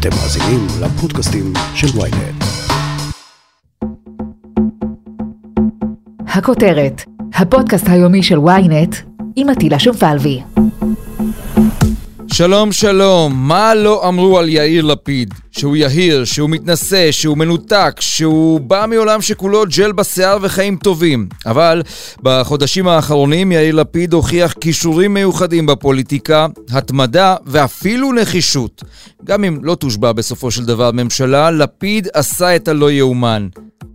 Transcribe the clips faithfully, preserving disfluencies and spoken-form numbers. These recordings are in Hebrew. אתם מאזינים לפודקאסטים של ynet. הכותרת, הפודקאסט היומי של ynet עם אטילה שומפלבי. שלום שלום, מה לא אמרו על יאיר לפיד? שהוא יהיר, שהוא מתנשא, שהוא מנותק, שהוא בא מעולם שכולו ג'ל בשיער וחיים טובים. אבל בחודשים האחרונים יאיר לפיד הוכיח כישורים מיוחדים בפוליטיקה, התמדה ואפילו נחישות. גם אם לא תושבע בסופו של דבר ממשלה, לפיד עשה את הלא יאומן.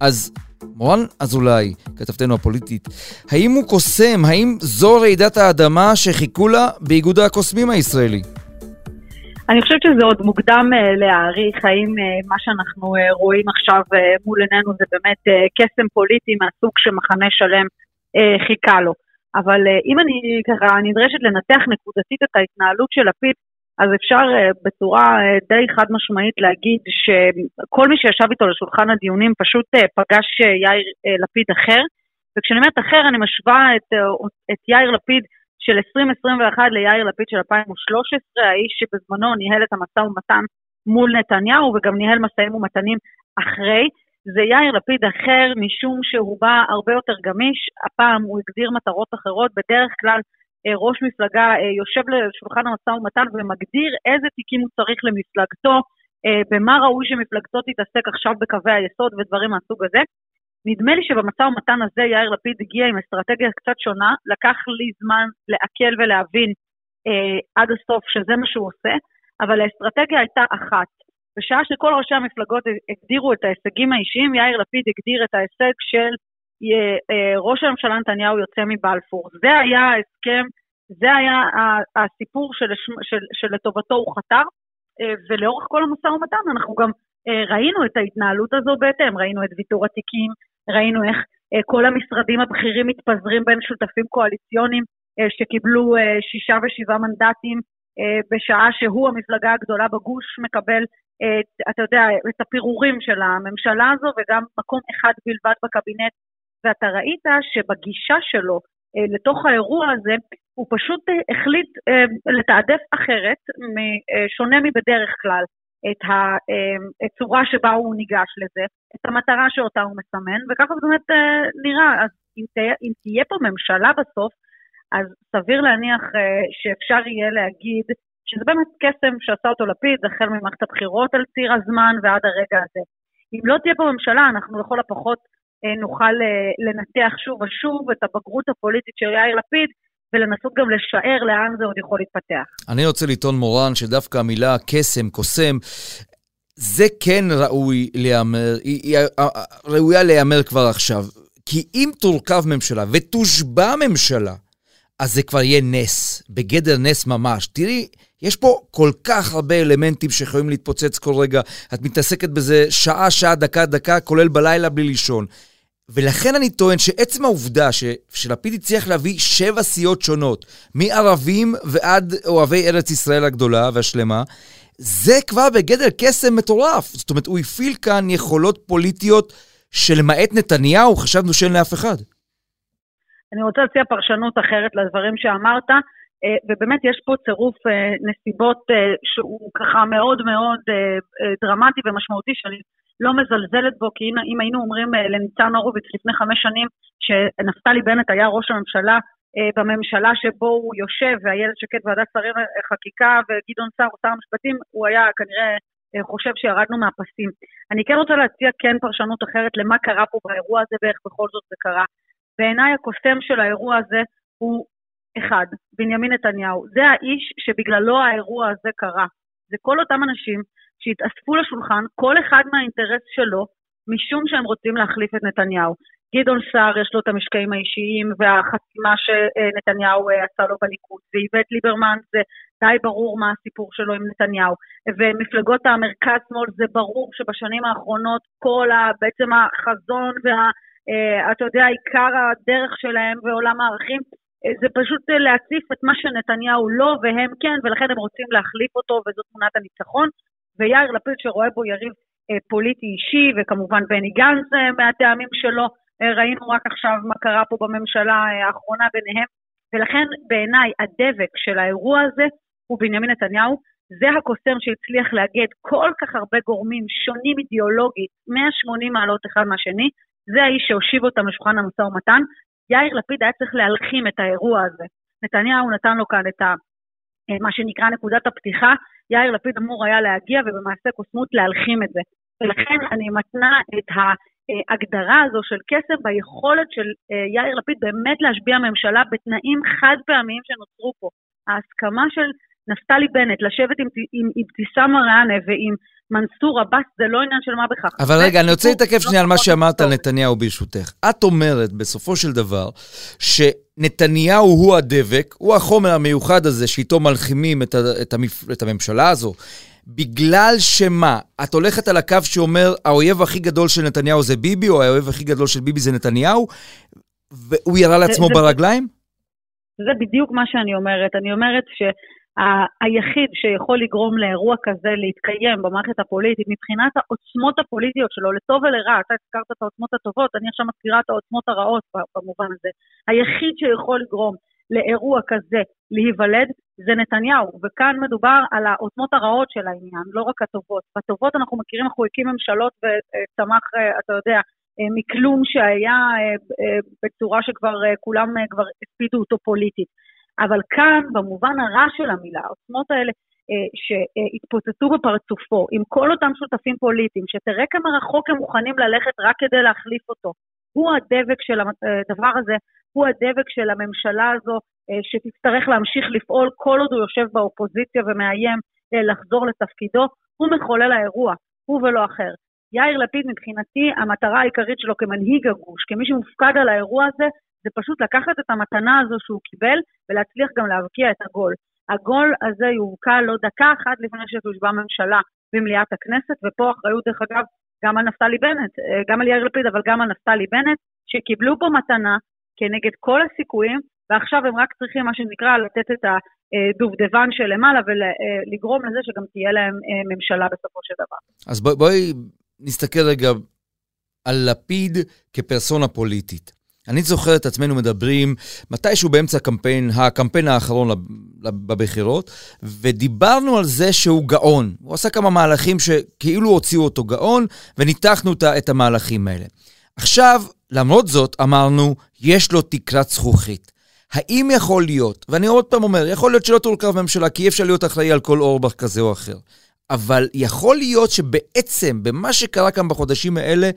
אז מורן אזולאי, כתבתנו הפוליטית, האם הוא קוסם? האם זו רעידת האדמה שחיכו לה באיגוד הקוסמים הישראלי? אני חושבת שזה עוד מוקדם להעריך, האם מה שאנחנו רואים עכשיו מול עינינו זה באמת קסם פוליטי מהסוג שמחנה שלם חיכה לו. אבל אם אני ככה נדרשת לנתח נקודתית את ההתנהלות של לפיד, אז אפשר בצורה די חד משמעית להגיד שכל מי שישב איתו לשולחן הדיונים פשוט פגש יאיר לפיד אחר, וכשאני אומרת אחר אני משווה את, את יאיר לפיד של עשרים עשרים ואחת ליאיר לפיד של אלפיים ושלוש עשרה, האיש שבזמנו ניהל את המשא ומתן מול נתניהו וגם ניהל משאים ומתנים אחרי, זה יאיר לפיד אחר משום שהוא בא הרבה יותר גמיש, הפעם הוא הגדיר מטרות אחרות, בדרך כלל ראש מפלגה יושב לשולחן המשא ומתן ומגדיר איזה תיקים הוא צריך למפלגתו, במה ראוי שמפלגתו תתעסק עכשיו בקווי היסוד ודברים מהסוג הזה. נדמה לי שבמשא ומתן הזה יאיר לפיד הגיע עם אסטרטגיה קצת שונה, לקח לי זמן לעכל ולהבין עד הסוף שזה מה שהוא עושה, אבל האסטרטגיה הייתה אחת. בשעה שכל ראשי המפלגות הגדירו את ההישגים האישיים, יאיר לפיד הגדיר את ההישג של ראש הממשלה נתניהו יוצא מבלפור. זה היה ההסכם, זה היה הסיפור של של של לטובתו הוא חתר, ולאורך כל המשא ומתן אנחנו גם ראינו את ההתנהלות הזו בהתאם, ראינו את ויתור התיקים, ראינו איך כל המשרדים הבכירים מתפזרים בין שותפים קואליציוניים שקיבלו שישה ושבעה מנדטים, בשעה שהוא המפלגה הגדולה בגוש מקבל, אתה יודע, את הפירורים של הממשלה הזו, וגם מקום אחד בלבד בקבינט, ואתה ראית שבגישה שלו לתוך האירוע הזה, הוא פשוט החליט לתעדף אחרת, שונה מבדרך כלל, את הצורה שבה הוא ניגש לזה, את המטרה שאותה הוא מסמן, וככה באמת נראה. אז אם תהיה, אם תהיה פה ממשלה בסוף, אז סביר להניח שאפשר יהיה להגיד, שזה באמת קסם שעשה אותו לפיד, החל ממערכת הבחירות על ציר הזמן ועד הרגע הזה. אם לא תהיה פה ממשלה, אנחנו לכל הפחות נוכל לנתח שוב ושוב את הבגרות הפוליטית של יאיר לפיד, ולנסות גם לשער לאן זה עוד יכול להתפתח. אני רוצה לטעון מורן שדווקא המילה קסם, קוסם, זה כן ראוי לאמר, היא ראויה לאמר כבר עכשיו, כי אם תורכב ממשלה ותושבע ממשלה, אז זה כבר יהיה נס, בגדר נס ממש. תראי, יש פה כל כך הרבה אלמנטים שיכולים להתפוצץ כל רגע, את מתעסקת בזה שעה, שעה, דקה, דקה, כולל בלילה בלי לישון. ולכן אני טוען שעצם העובדה ש... שלפיד הצליח להביא שבע סיעות שונות, מערבים ועד אוהבי ארץ ישראל הגדולה והשלמה, זה כבר בגדר קסם מטורף. זאת אומרת, הוא הפעיל כאן יכולות פוליטיות שלמעט נתניהו, חשבנו שאין לאף אחד. אני רוצה להציע פרשנות אחרת לדברים שאמרת, ובאמת יש פה צירוף נסיבות שהוא ככה מאוד מאוד דרמטי ומשמעותי שלי. לא מזלזלת בו, כי אם היינו אומרים לניצן הורוביץ לפני חמש שנים, שנפתלי בנט היה ראש הממשלה, בממשלה שבו הוא יושב, ואיילת שקד ועדת שרים חקיקה, וגדעון סער שר המשפטים, הוא היה כנראה חושב שירדנו מהפסים. אני כן רוצה להציע כן פרשנות אחרת, למה קרה פה באירוע הזה, ואיך בכל זאת זה קרה. בעיניי הקוסם של האירוע הזה, הוא אחד, בנימין נתניהו. זה האיש שבגללו האירוע הזה קרה. זה כל אותם אנשים, שהתאספו לשולחן, כל אחד מהאינטרס שלו, משום שהם רוצים להחליף את נתניהו. גדעון סער יש לו את המשקעים האישיים, והחתימה שנתניהו עשה לו בליכוד, ואיבט ליברמן זה די ברור מה הסיפור שלו עם נתניהו, ומפלגות המרכז שמאל זה ברור שבשנים האחרונות, כל בעצם החזון, ואתה יודע, עיקר הדרך שלהם ועולם הערכים, זה פשוט להציף את מה שנתניהו לא, והם כן, ולכן הם רוצים להחליף אותו, וזו תמונת הניצחון, ויאיר לפיד שרואה בו יריב אה, פוליטי אישי, וכמובן בני גנץ אה, מהטעמים שלו, אה, ראינו רק עכשיו מה קרה פה בממשלה אה, האחרונה ביניהם, ולכן בעיניי הדבק של האירוע הזה הוא בנימין נתניהו, זה הקוסם שהצליח להגד כל כך הרבה גורמים שונים אידיאולוגית, מאה ושמונים מעלות אחד מהשני, זה האיש שהושיב אותם לשולחן המשא ומתן. יאיר לפיד היה צריך להלחים את האירוע הזה. נתניהו נתן לו כאן את ה, מה שנקרא נקודת הפתיחה, יאיר לפיד אמור היה להגיע ובמעשה קוסמות להלחים את זה. ולכן אני מתנה את ההגדרה הזו של כסף ביכולת של יאיר לפיד באמת להשביע ממשלה בתנאים חד פעמיים שנוצרו פה. ההסכמה של נפתלי בנט לשבת עם אבתיסאם מראענה ועם מנסור עבאס זה לא עניין של מה בכך. אבל רגע, אני רוצה להתעכב שנייה על מה שאמרת על נתניהו ברשותך. את אומרת בסופו של דבר שנתניהו הוא הדבק, הוא החומר המיוחד הזה שאיתו מלחימים את, את, את הממשלה הזו, בגלל שמה? את הולכת על הקו שאומר האויב הכי גדול של נתניהו זה ביבי, או האויב הכי גדול של ביבי זה נתניהו, והוא ירה לעצמו זה, ברגליים? זה, זה בדיוק מה שאני אומרת. אני אומרת ש... היחיד שיכול לגרום לאירוע כזה להתקיים במערכת הפוליטית, מבחינת העוצמות הפוליטיות שלו, לטוב ולרע, אתה הזכרת את העוצמות הטובות, אני עכשיו מזכירה את העוצמות הרעות במובן הזה, היחיד שיכול לגרום לאירוע כזה להיוולד, זה נתניהו, וכאן מדובר על העוצמות הרעות של העניין, לא רק הטובות. בטובות אנחנו מכירים, אנחנו הקים ממשלות וצמח, אתה יודע, מכלום שהיה בצורה שכבר כולם כבר הספידו אותו פוליטית. אבל כאן, במובן הרע של המילה, העוצמות האלה אה, שהתפוצצו בפרצופו, עם כל אותם שותפים פוליטיים, שתראה כמה רחוק הם מוכנים ללכת רק כדי להחליף אותו. הוא הדבק של הדבר הזה, הוא הדבק של הממשלה הזו, אה, שתצטרך להמשיך לפעול כל עוד הוא יושב באופוזיציה ומאיים אה, לחזור לתפקידו, הוא מחולל האירוע, הוא ולא אחר. יאיר לפיד מבחינתי, המטרה העיקרית שלו כמנהיג הגוש, כמי שמופקד על האירוע הזה, זה פשוט לקחת את המתנה הזו שהוא קיבל, ולהצליח גם להבקיע את הגול. הגול הזה יובקע לא דקה אחת לפני שתושבע ממשלה במליאת הכנסת, ופה אחריות דרך אגב גם על נפתלי בנט, גם על יאיר לפיד, אבל גם על נפתלי בנט, שקיבלו פה מתנה כנגד כל הסיכויים, ועכשיו הם רק צריכים מה שנקרא לתת את הדובדבן של למעלה, ולגרום לזה שגם תהיה להם ממשלה בסופו של דבר. אז בואי בוא נסתכל רגע על לפיד כפרסונה פוליטית. אני זוכר את עצמנו מדברים מתישהו באמצע הקמפיין, הקמפיין האחרון בבחירות, ודיברנו על זה שהוא גאון. הוא עשה כמה מהלכים שכאילו הוציאו אותו גאון, וניתחנו את המהלכים האלה. עכשיו, למרות זאת, אמרנו, יש לו תקרת זכוכית. האם יכול להיות, ואני עוד פעם אומר, יכול להיות שלא תורכב ממשלה, כי אי אפשר להיות אחראי על כל אורבך כזה או אחר. אבל יכול להיות שבעצם, במה שקרה כאן בחודשים האלה,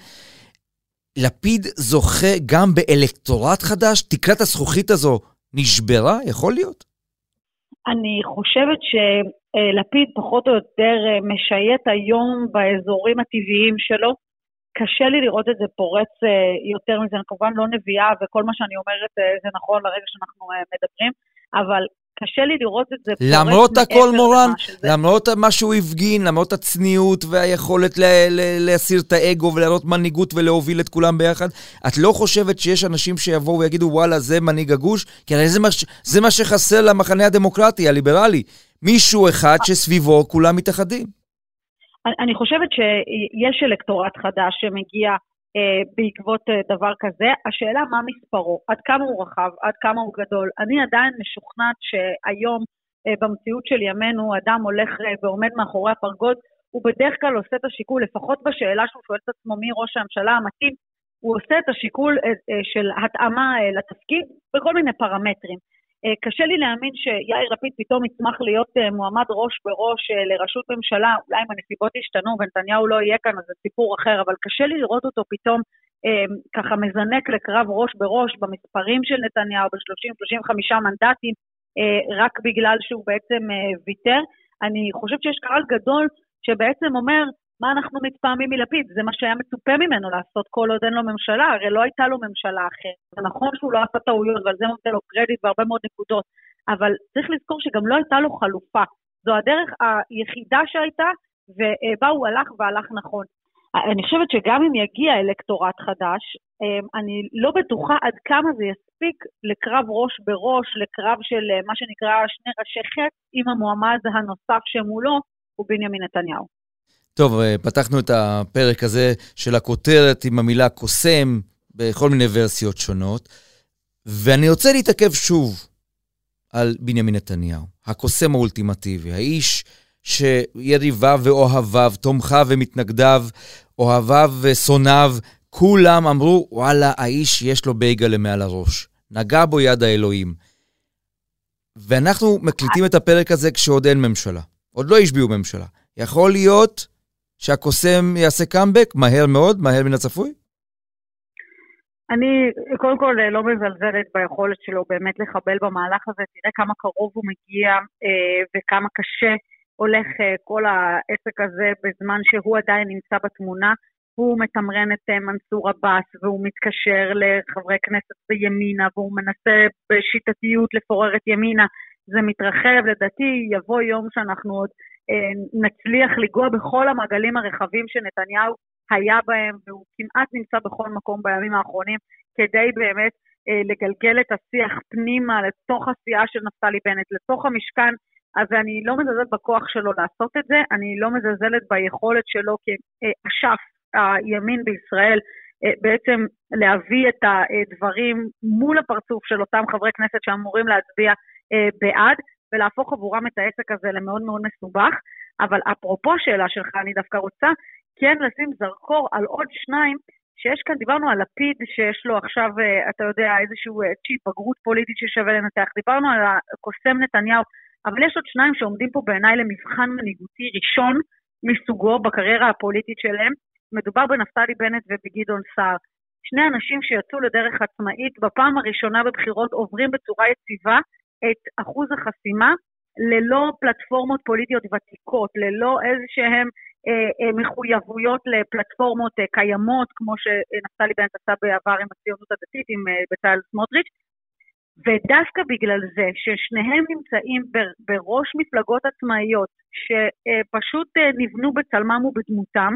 לפיד זוכה גם באלקטורט חדש? תקרת הזכוכית הזו נשברה? יכול להיות? אני חושבת שלפיד פחות או יותר משייט היום באזורים הטבעיים שלו. קשה לי לראות את זה פורץ יותר מזה, אני כמובן לא נביאה, וכל מה שאני אומרת זה נכון לרגע שאנחנו מדברים, אבל קשה לי לראות את זה פורץ. למרות הכל מורן, למרות מה שהוא הפגין, למרות הצניעות והיכולת להסיר את האגו ולהראות מנהיגות ולהוביל את כולם ביחד, את לא חושבת שיש אנשים שיבואו ויגידו וואלה זה מנהיג הגוש? כי הרי זה מה שחסר למחנה הדמוקרטי, הליברלי. מישהו אחד שסביבו כולם מתאחדים. אני חושבת שיש אלקטורט חדש שמגיע בעקבות דבר כזה, השאלה מה מספרו, עד כמה הוא רחב, עד כמה הוא גדול. אני עדיין משוכנעת שהיום במציאות של ימינו, אדם הולך ועומד מאחורי הפרגוד, הוא בדרך כלל עושה את השיקול, לפחות בשאלה שהוא שואל את עצמו מי ראש הממשלה המתאים, הוא עושה את השיקול של התאמה לתפקיד בכל מיני פרמטרים. קשה לי להאמין שיאיר לפיד פתאום יצמח להיות מועמד ראש בראש לראשות ממשלה, אולי אם הנסיבות ישתנו ונתניהו לא יהיה כאן, אז זה סיפור אחר, אבל קשה לי לראות אותו פתאום אה, ככה מזנק לקרב ראש בראש במספרים של נתניהו, ב-שלושים עד שלושים וחמישה מנדטים, אה, רק בגלל שהוא בעצם אה, ויתר. אני חושבת שיש קהל גדול שבעצם אומר, מה אנחנו מתפעמים מלפיד? זה מה שהיה מצופה ממנו לעשות כל עוד אין לו ממשלה, הרי לא הייתה לו ממשלה אחרת. זה נכון שהוא לא עשה טעויות, ועל זה נותן לו קרדיט והרבה מאוד נקודות, אבל צריך לזכור שגם לא הייתה לו חלופה. זו הדרך היחידה שהייתה, ובה הוא הלך והלך נכון. אני חושבת שגם אם יגיע אלקטורט חדש, אני לא בטוחה עד כמה זה יספיק לקרב ראש בראש, לקרב של מה שנקרא שני ראשי חץ, עם המועמד הנוסף שמולו, הוא בנימין נתניהו. טוב, פתחנו את הפרק הזה של הכותרת עם המילה קוסם בכל מיני ורסיות שונות, ואני רוצה להתעכב שוב על בנימין נתניהו, הקוסם האולטימטיבי, האיש שיריביו ואוהביו, תומכיו ומתנגדיו, אוהביו וסוניו, כולם אמרו, וואלה, האיש יש לו בייגה למעל הראש. נגע בו יד האלוהים. ואנחנו מקליטים את הפרק הזה כשעוד אין ממשלה. עוד לא השביעו ממשלה. יכול להיות שהקוסם יעשה קאמבק מהר מאוד, מהר מן הצפוי? אני קודם כל לא מזלזלת ביכולת שלו באמת לחבל במהלך הזה, תראה כמה קרוב הוא מגיע וכמה קשה הולך כל העסק הזה בזמן שהוא עדיין נמצא בתמונה, הוא מתמרן את מנסור עבאס והוא מתקשר לחברי כנסת בימינה והוא מנסה בשיטתיות לפורר את ימינה, זה מתרחב, לדעתי יבוא יום שאנחנו עוד נצליח לגוע בכל המעגלים הרחבים שנתניהו היה בהם, והוא כמעט נמצא בכל מקום בימים האחרונים, כדי באמת אה, לגלגל את השיח פנימה לתוך השיאה של נפתלי בנט, לתוך המשכן, אז אני לא מזלזלת בכוח שלו לעשות את זה, אני לא מזלזלת ביכולת שלו כאשף הימין בישראל, אה, בעצם להביא את הדברים מול הפרצוף של אותם חברי כנסת שאמורים להצביע אה, בעד, ולהפוך עבורם את העסק הזה למאוד מאוד מסובך, אבל אפרופו שאלה שלך, אני דווקא רוצה, כן לשים זרקור על עוד שניים, שיש כאן, דיברנו על לפיד, שיש לו עכשיו, אתה יודע, איזשהו צ'יפ, בגרות פוליטית ששווה לנתח, דיברנו על הקוסם נתניהו, אבל יש עוד שניים שעומדים פה בעיניי למבחן מנהיגותי ראשון מסוגו בקריירה הפוליטית שלהם, מדובר בנפתלי בנט ובגדעון סער, שני אנשים שיצאו לדרך עצמאית, בפעם הראשונה בבחירות עוברים בצורה יציבה את אחוז החסימה, ללא פלטפורמות פוליטיות ותיקות, ללא איזשהם מחויבויות לפלטפורמות קיימות, כמו שנפתלי בנט עשה בעבר עם הציונות הדתית, עם בצל סמוטריץ', ודווקא בגלל זה ששניהם נמצאים בראש מפלגות עצמאיות, שפשוט נבנו בצלמם ובדמותם,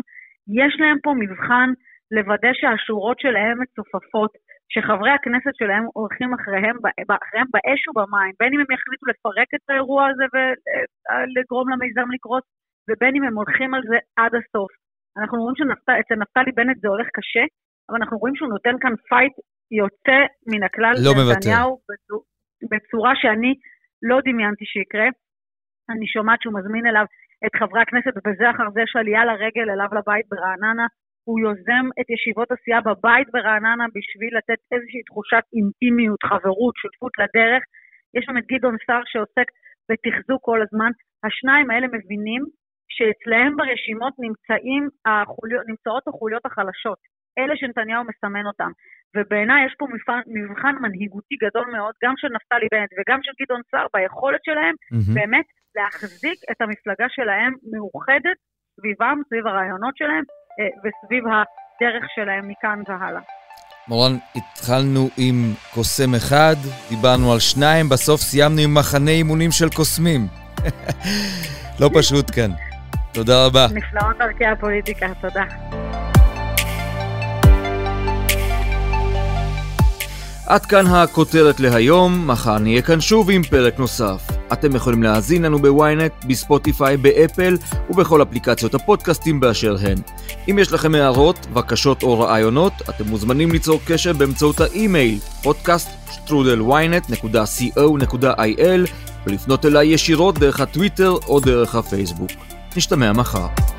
יש להם פה מבחן לוודא שהשורות שלהם מצופפות, שחברי הכנסת שלהם הולכים אחריהם, אחריהם באש ובמים, בין אם הם יחליטו לפרק את האירוע הזה ולגרום למיזם לקרוס, ובין אם הם הולכים על זה עד הסוף. אנחנו רואים שאצל נפתלי בנט זה הולך קשה, אבל אנחנו רואים שהוא נותן כאן פייט יוצא מן הכלל של נתניהו, בצורה שאני לא דמיינתי שיקרה. אני שומעת שהוא מזמין אליו את חברי הכנסת, ובזה אחר זה יש עלייה לרגל אליו לבית ברעננה, הוא יוזם את ישיבות עשייה בבית ברעננה, בשביל לתת איזושהי תחושת אינטימיות, חברות, שותפות לדרך. יש שם את גדעון שר שעוסק בתחזוק כל הזמן. השניים האלה מבינים שאצלהם ברשימות נמצאים החוליות, נמצאות החוליות החלשות, אלה שנתניהו מסמן אותם. ובעיניי יש פה מבחן, מבחן מנהיגותי גדול מאוד, גם של נפתלי בנט וגם של גדעון שר, ביכולת שלהם mm-hmm. באמת להחזיק את המפלגה שלהם מאוחדת, סביבם, סביב הרעיונות שלהם, וסביב הדרך שלהם מכאן והלאה. מורן, התחלנו עם קוסם אחד, דיברנו על שניים, בסוף סיימנו עם מחנה אימונים של קוסמים. לא פשוט כאן. תודה רבה. נפלאות דרכי הפוליטיקה, תודה. עד כאן הכותרת להיום, מחר נהיה כאן שוב עם פרק נוסף. אתם יכולים להאזין לנו ב-ynet, בספוטיפיי, באפל ובכל אפליקציות הפודקאסטים באשר הן. אם יש לכם הערות, בקשות או רעיונות, אתם מוזמנים ליצור קשר באמצעות האימייל פודקאסט שטרודל ynet נקודה co נקודה il ולפנות אליי ישירות דרך הטוויטר או דרך הפייסבוק. נשתמע מחר.